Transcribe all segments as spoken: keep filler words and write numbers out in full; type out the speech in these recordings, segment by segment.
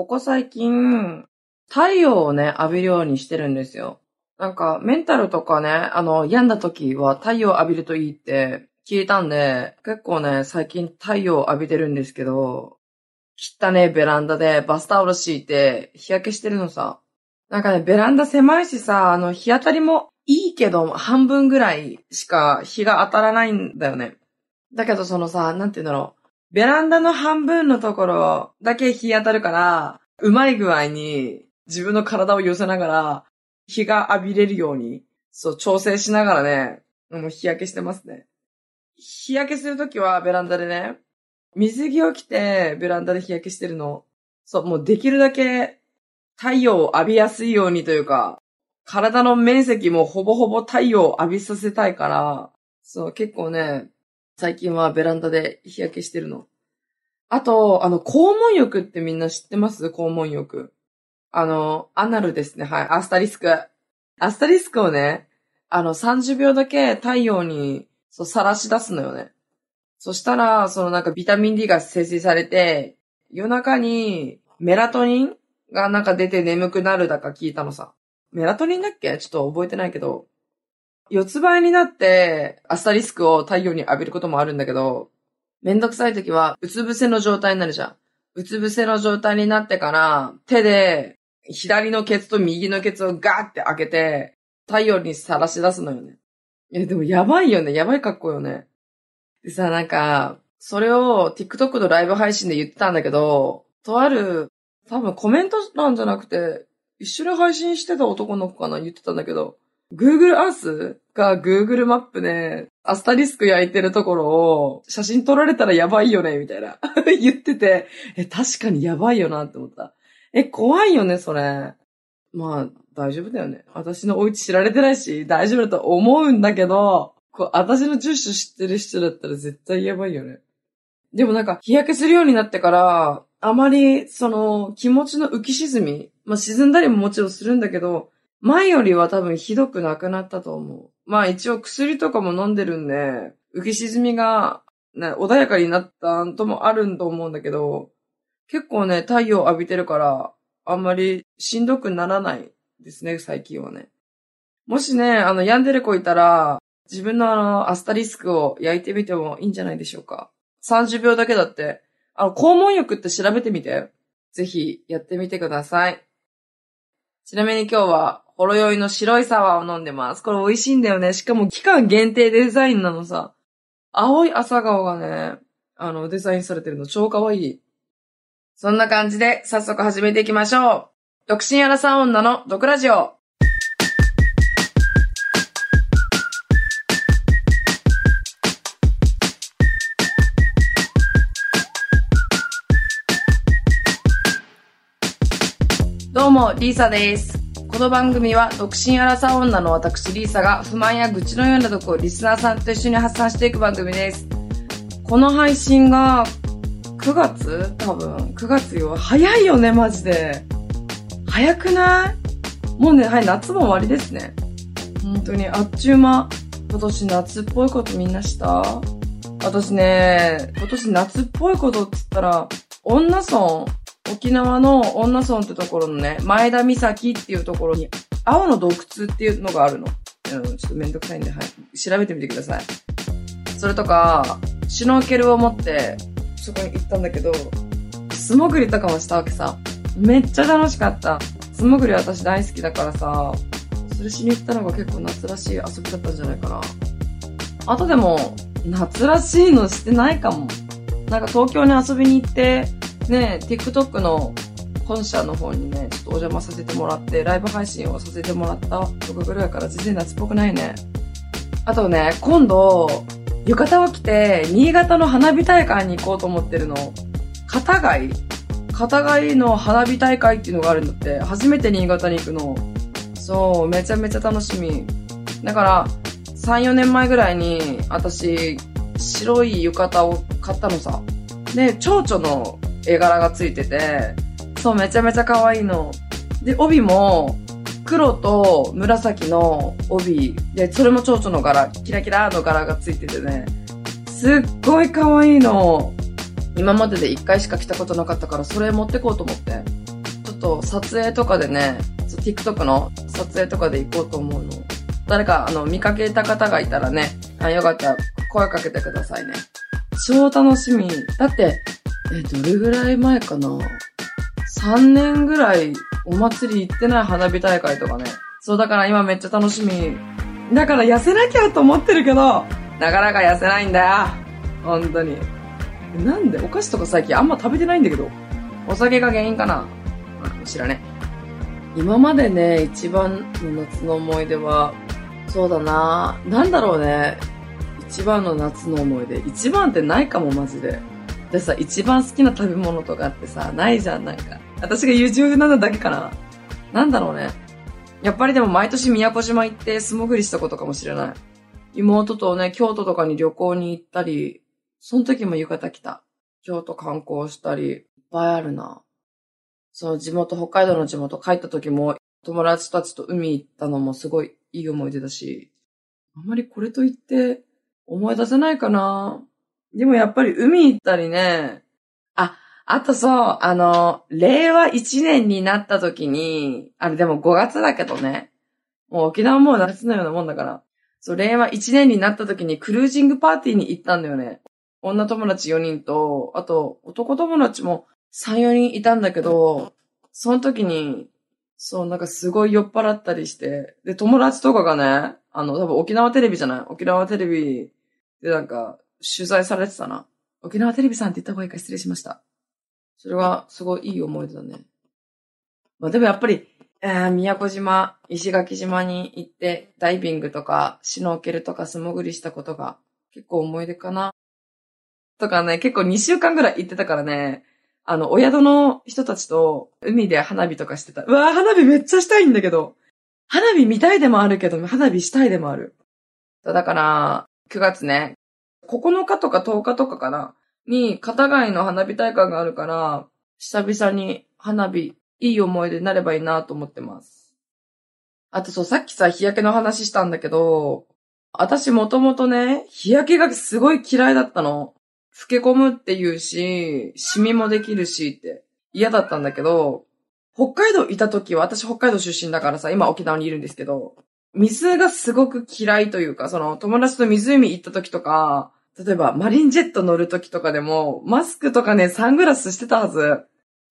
ここ最近、太陽をね、浴びるようにしてるんですよ。なんか、メンタルとかね、あの、病んだ時は太陽浴びるといいって聞いたんで、結構ね、最近太陽浴びてるんですけど、汚ねベランダでバスタオル敷いて日焼けしてるのさ。なんかね、ベランダ狭いしさ、あの、日当たりもいいけど、半分ぐらいしか日が当たらないんだよね。だけどそのさ、なんて言うんだろう。ベランダの半分のところだけ日当たるから、うまい具合に自分の体を寄せながら、日が浴びれるように、そう、調整しながらね、もう日焼けしてますね。日焼けするときはベランダでね、水着を着てベランダで日焼けしてるの。そう、もうできるだけ太陽を浴びやすいようにというか、体の面積もほぼほぼ太陽を浴びさせたいから、そう、結構ね、最近はベランダで日焼けしてるの。あと、あの、肛門浴ってみんな知ってます？肛門浴。あの、アナルですね。はい。アスタリスク。アスタリスクをね、あの、さんじゅうびょうだけ太陽に、そう、さらし出すのよね。そしたら、そのなんかビタミン D が生成されて、夜中にメラトニンがなんか出て眠くなるだか聞いたのさ。メラトニンだっけ？ちょっと覚えてないけど。四つ倍になって、アスタリスクを太陽に浴びることもあるんだけど、めんどくさい時は、うつ伏せの状態になるじゃん。うつ伏せの状態になってから、手で、左のケツと右のケツをガーって開けて、太陽にさらし出すのよね。いや、でもやばいよね。やばい格好よね。でさ、なんか、それを TikTok のライブ配信で言ってたんだけど、とある、多分コメント欄じゃなくて、一緒に配信してた男の子かな言ってたんだけど、Google Earth が Google マップね、アスタリスク焼いてるところを写真撮られたらやばいよね、みたいな。言ってて、え、確かにやばいよなって思った。え、怖いよね、それ。まあ、大丈夫だよね。私のお家知られてないし、大丈夫だと思うんだけど、こう、私の住所知ってる人だったら絶対やばいよね。でもなんか、日焼けするようになってから、あまり、その、気持ちの浮き沈み、まあ、沈んだりももちろんするんだけど、前よりは多分ひどくなくなったと思う。まあ一応薬とかも飲んでるんで、浮き沈みが、ね、穏やかになったともあると思うんだけど、結構ね、太陽浴びてるから、あんまりしんどくならないですね、最近はね。もしね、あの、病んでる子いたら、自分のあの、アスタリスクを焼いてみてもいいんじゃないでしょうか。さんじゅうびょうだけだって、あの、肛門浴って調べてみて。ぜひ、やってみてください。ちなみに今日は、ほろ酔いの白いサワーを飲んでます。これ美味しいんだよね。しかも期間限定デザインなのさ。青い朝顔がね、あの、デザインされてるの超可愛い。そんな感じで、早速始めていきましょう。独身アラサー女の毒ラジオ。どうも、リーサです。この番組は独身アラサー女の私リーサが不満や愚痴のようなとこをリスナーさんと一緒に発散していく番組です。この配信がくがつ？多分くがつよ。早いよねマジで。早くない？もうね、はい、夏も終わりですね。本当にあっちゅう間。今年夏っぽいことみんなした？私ね、今年夏っぽいことって言ったら女村。沖縄の女村ってところのね、前田岬っていうところに、青の洞窟っていうのがあるの。うん、ちょっとめんどくさいんで、はい。調べてみてください。それとか、シュノーケルを持って、そこに行ったんだけど、素潜りとかもしたわけさ。めっちゃ楽しかった。素潜り私大好きだからさ、それしに行ったのが結構夏らしい遊びだったんじゃないかな。あとでも、夏らしいのしてないかも。なんか東京に遊びに行って、ね、TikTok の本社の方にね、ちょっとお邪魔させてもらって、ライブ配信をさせてもらったとかぐらいから全然夏っぽくないね。あとね、今度、浴衣を着て、新潟の花火大会に行こうと思ってるの。片貝片貝の花火大会っていうのがあるんだって、初めて新潟に行くの。そう、めちゃめちゃ楽しみ。だから、さん、よねんまえぐらいに、私、白い浴衣を買ったのさ。で、蝶々の、絵柄がついてて、そう、めちゃめちゃ可愛いの。で、帯も、黒と紫の帯。で、それも蝶々の柄、キラキラの柄がついててね。すっごい可愛いの。今までで一回しか着たことなかったから、それ持ってこうと思って。と撮影とかでね、TikTok の撮影とかで行こうと思うの。誰かあの見かけた方がいたらね、あ、よかったら声かけてくださいね。超楽しみ。だって、え、どれぐらい前かな？ さん 年ぐらいお祭り行ってない花火大会とかね。そうだから今めっちゃ楽しみ。だから痩せなきゃと思ってるけど、なかなか痩せないんだよ。本当に。なんでお菓子とか最近あんま食べてないんだけど。お酒が原因かな？知らね。今までね、一番の夏の思い出は、そうだな、なんだろうね。一番の夏の思い出。一番ってないかも、マジで。でさ、一番好きな食べ物とかってさ、ないじゃん、なんか。私が優柔なのだけかな。なんだろうね。やっぱりでも毎年宮古島行って素潜りしたことかもしれない。妹とね、京都とかに旅行に行ったり、その時も浴衣着た。京都観光したり、いっぱいあるな。その地元、北海道の地元帰った時も、友達たちと海行ったのもすごいいい思い出だし、あんまりこれといって、思い出せないかな。でもやっぱり海行ったりね。あ、あとそう、あの、れいわいちねんになった時に、あれでもごがつだけどね。もう沖縄もう夏のようなもんだから。そう、れいわいちねんになった時にクルージングパーティーに行ったんだよね。女友達よにんと、あと男友達もさん、よにんいたんだけど、その時に、そう、なんかすごい酔っ払ったりして、で、友達とかがね、あの、多分沖縄テレビじゃない？沖縄テレビ、で、なんか、取材されてたな。沖縄テレビさんって言った方がいいか失礼しました。それは、すごいいい思い出だね。まあでもやっぱり、えー、宮古島、石垣島に行って、ダイビングとか、シュノーケルとか素潜りしたことが、結構思い出かな。とかね、結構にしゅうかんぐらい行ってたからね、あの、お宿の人たちと、海で花火とかしてた。うわー、花火めっちゃしたいんだけど。花火見たいでもあるけど、花火したいでもある。だから、くがつね、ここのかとかとおかとかかなに、片貝の花火大会があるから、久々に花火、いい思い出になればいいなと思ってます。あとそう、さっきさ、日焼けの話したんだけど、私もともとね、日焼けがすごい嫌いだったの。老け込むって言うし、シミもできるしって嫌だったんだけど、北海道いた時は、私北海道出身だからさ、今沖縄にいるんですけど、水がすごく嫌いというか、その友達と湖行った時とか、例えばマリンジェット乗る時とかでも、マスクとかね、サングラスしてたはず。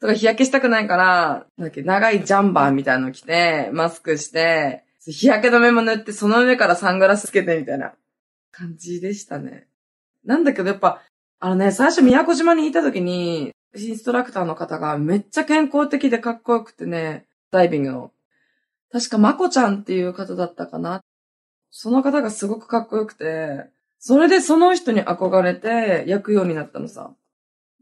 とか日焼けしたくないから、なんだっけ、長いジャンバーみたいなの着て、マスクして、日焼け止めも塗って、その上からサングラスつけてみたいな感じでしたね。なんだけどやっぱ、あのね、最初宮古島にいた時に、インストラクターの方がめっちゃ健康的でかっこよくてね、ダイビングの。確かまこちゃんっていう方だったかな。その方がすごくかっこよくて、それでその人に憧れて焼くようになったのさ。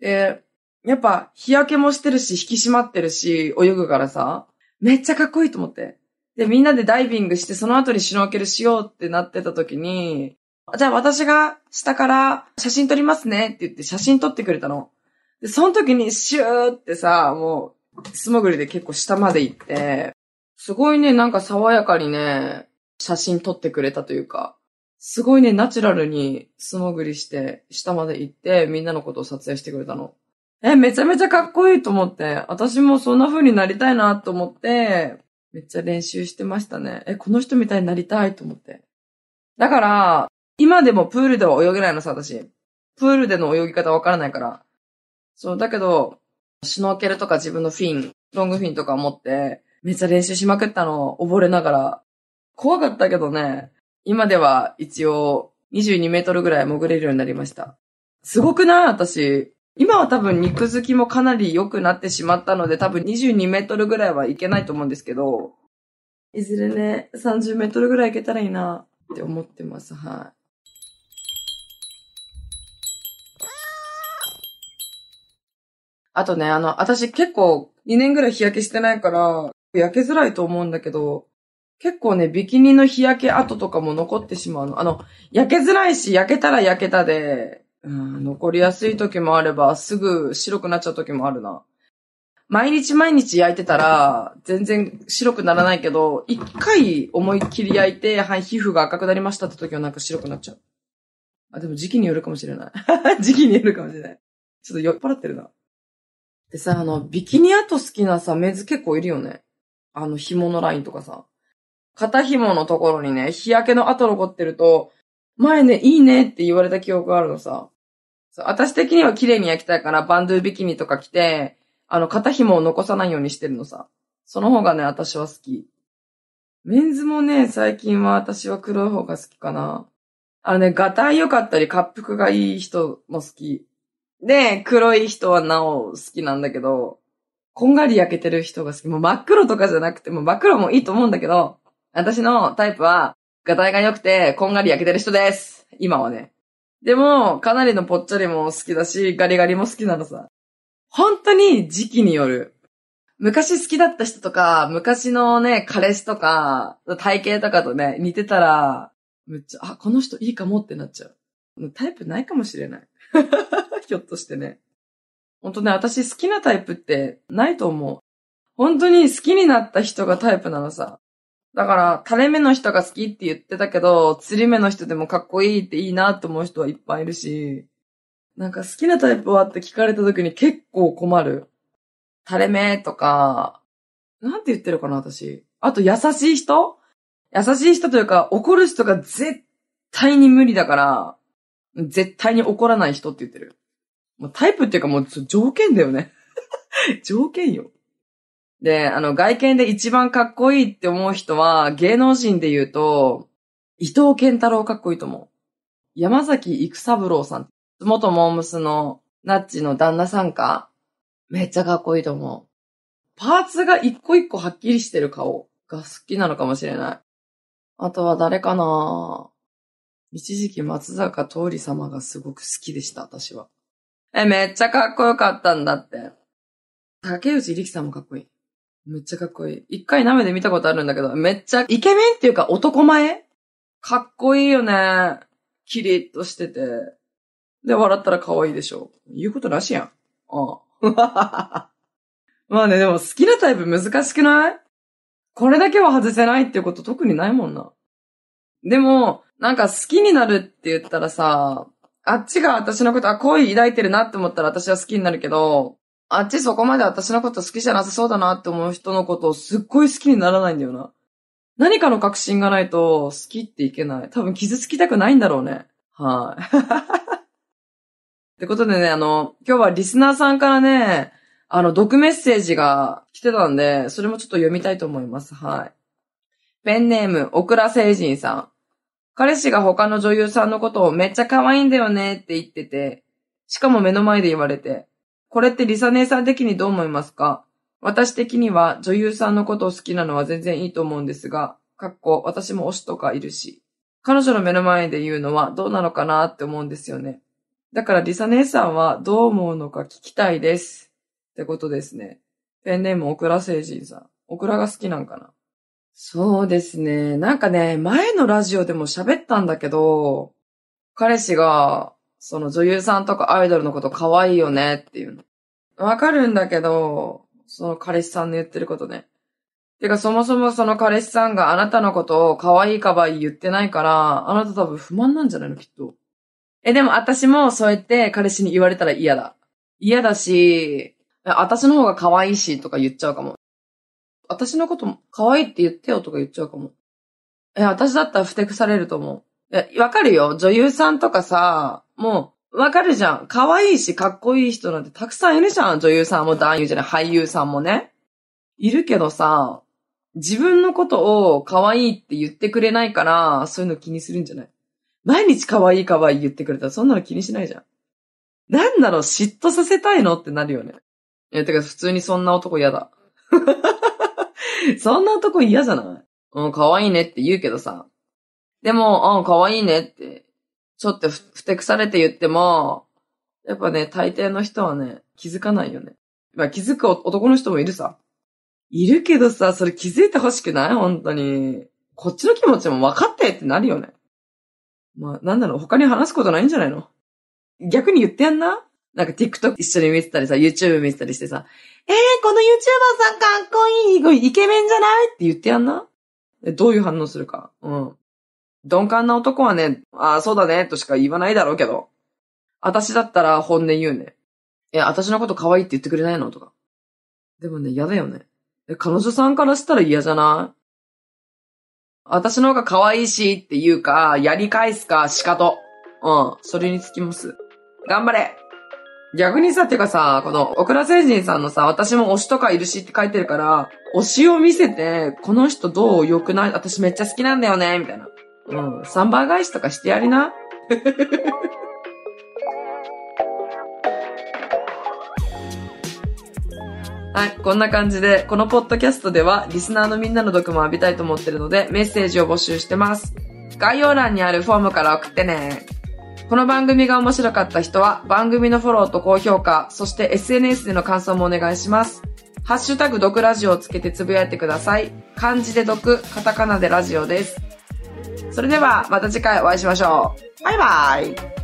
で、やっぱ日焼けもしてるし、引き締まってるし、泳ぐからさ、めっちゃかっこいいと思って。で、みんなでダイビングして、その後にシュノーケルしようってなってた時に、じゃあ私が下から写真撮りますねって言って写真撮ってくれたの。で、その時にシューってさ、もう素潜りで結構下まで行って、すごいね、なんか爽やかにね、写真撮ってくれたというか、すごいね、ナチュラルに素潜りして、下まで行って、みんなのことを撮影してくれたの。え、めちゃめちゃかっこいいと思って、私もそんな風になりたいなと思って、めっちゃ練習してましたね。え、この人みたいになりたいと思って。だから、今でもプールでは泳げないのさ、私。プールでの泳ぎ方わからないから。そう、だけど、シュノーケルとか自分のフィン、ロングフィンとか持って、めっちゃ練習しまくったの、溺れながら。怖かったけどね、今では一応にじゅうにメートルぐらい潜れるようになりました。すごくない？私。今は多分肉付きもかなり良くなってしまったので、多分にじゅうにメートルぐらいはいけないと思うんですけど、いずれね、さんじゅうメートルぐらいいけたらいいなって思ってます、はい。あとね、あの、私結構にねんぐらい日焼けしてないから、焼けづらいと思うんだけど、結構ね、ビキニの日焼け跡とかも残ってしまうの。あの、焼けづらいし、焼けたら焼けたで、うん、残りやすい時もあれば、すぐ白くなっちゃう時もあるな。毎日毎日焼いてたら、全然白くならないけど、一回思いっきり焼いて、はい、皮膚が赤くなりましたって時はなんか白くなっちゃう。あ、でも時期によるかもしれない。時期によるかもしれない。ちょっと酔っ払ってるな。でさ、あの、ビキニアート好きなさ、メンズ結構いるよね。あの、紐のラインとかさ。肩紐のところにね、日焼けの跡残ってると、前ね、いいねって言われた記憶があるのさ。私的には綺麗に焼きたいから、バンドゥビキニとか着て、あの、肩紐を残さないようにしてるのさ。その方がね、私は好き。メンズもね、最近は私は黒い方が好きかな。あのね、ガタイ良かったり、滑覆がいい人も好き。で、黒い人はなお好きなんだけど、こんがり焼けてる人が好き。もう真っ黒とかじゃなくて、もう真っ黒もいいと思うんだけど、私のタイプは、ガタイが良くて、こんがり焼けてる人です。今はね。でも、かなりのぽっちゃりも好きだし、ガリガリも好きなのさ。本当に時期による。昔好きだった人とか、昔のね、彼氏とか、体型とかとね、似てたら、むっちゃ、あ、この人いいかもってなっちゃう。タイプないかもしれない。ひょっとしてね。ほんとね、私好きなタイプってないと思う。本当に好きになった人がタイプなのさ。だから、垂れ目の人が好きって言ってたけど、釣り目の人でもかっこいいっていいなって思う人はいっぱいいるし、なんか好きなタイプはって聞かれた時に結構困る。垂れ目とか、なんて言ってるかな、私。あと、優しい人?優しい人というか、怒る人が絶対に無理だから、絶対に怒らない人って言ってる。もうタイプっていうかもう条件だよね。条件よ。で、あの、外見で一番かっこいいって思う人は、芸能人で言うと、伊藤健太郎かっこいいと思う。山崎育三郎さん。元モームスのナッチの旦那さんか。めっちゃかっこいいと思う。パーツが一個一個はっきりしてる顔が好きなのかもしれない。あとは誰かな?一時期松坂桃李様がすごく好きでした、私は。え、めっちゃかっこよかったんだって。竹内力さんもかっこいい。めっちゃかっこいい。一回生で見たことあるんだけど、めっちゃイケメンっていうか男前?かっこいいよね。キリッとしてて。で、笑ったら可愛いでしょ。言うことなしやん。ああ。まあね、でも好きなタイプ難しくない?これだけは外せないっていうこと特にないもんな。でも、なんか好きになるって言ったらさ、あっちが私のこと、あ、恋抱いてるなって思ったら私は好きになるけど、あっちそこまで私のこと好きじゃなさそうだなって思う人のことをすっごい好きにならないんだよな。何かの確信がないと好きっていけない。多分傷つきたくないんだろうね。はい。ってことでね、あの、今日はリスナーさんからね、あの、毒メッセージが来てたんで、それもちょっと読みたいと思います。はい。ペンネーム、オクラ星人さん。彼氏が他の女優さんのことをめっちゃ可愛いんだよねって言ってて、しかも目の前で言われて、これってリサ姉さん的にどう思いますか?私的には女優さんのことを好きなのは全然いいと思うんですが、かっこ私も推しとかいるし、彼女の目の前で言うのはどうなのかなって思うんですよね。だからリサ姉さんはどう思うのか聞きたいです。ってことですね。ペンネームオクラ星人さん。オクラが好きなんかな?そうですね。なんかね、前のラジオでも喋ったんだけど、彼氏が、その女優さんとかアイドルのこと可愛いよねっていうの。わかるんだけど、その彼氏さんの言ってることね。てかそもそもその彼氏さんがあなたのことを可愛い可愛い言ってないから、あなた多分不満なんじゃないのきっと。え、でも私もそうやって彼氏に言われたら嫌だ。嫌だし、私の方が可愛いしとか言っちゃうかも。私のことも可愛いって言ってよとか言っちゃうかも。え、私だったらふてくされると思う。え、わかるよ。女優さんとかさ、もう、わかるじゃん。可愛いしかっこいい人なんてたくさんいるじゃん。女優さんも男優じゃない、俳優さんもね。いるけどさ、自分のことを可愛いって言ってくれないから、そういうの気にするんじゃない?毎日可愛い可愛い言ってくれたらそんなの気にしないじゃん。なんだろう、嫉妬させたいのってなるよね。いや、てか普通にそんな男嫌だ。そんな男嫌じゃない?うん、可愛いねって言うけどさ。でも、うん、可愛いねって、ちょっとふ、ふてくされて言っても、やっぱね、大抵の人はね、気づかないよね。まあ、気づく男の人もいるさ。いるけどさ、それ気づいてほしくない?本当に。こっちの気持ちも分かってってなるよね。まあ、なんだろう、他に話すことないんじゃないの?逆に言ってやんな?なんか TikTok 一緒に見てたりさ、YouTube 見てたりしてさ、えー、この YouTuber さんかっこいい、これイケメンじゃないって言ってやんな。どういう反応するか。うん。鈍感な男はね、ああ、そうだね、としか言わないだろうけど。私だったら本音言うね。え、私のこと可愛いって言ってくれないのとか。でもね、嫌だよね。え、彼女さんからしたら嫌じゃない？私の方が可愛いしっていうか、やり返すか、仕方。うん、それにつきます。頑張れ！逆にさ、てかさ、この、オクラ星人さんのさ、私も推しとかいるしって書いてるから、推しを見せて、この人どう良くない？私めっちゃ好きなんだよね、みたいな。うん、三倍返しとかしてやりな。はい、こんな感じで、このポッドキャストでは、リスナーのみんなの毒も浴びたいと思ってるので、メッセージを募集してます。概要欄にあるフォームから送ってね。この番組が面白かった人は番組のフォローと高評価、そして エスエヌエス での感想もお願いします。ハッシュタグ毒ラジオをつけてつぶやいてください。漢字で毒、カタカナでラジオです。それではまた次回お会いしましょう。バイバイ。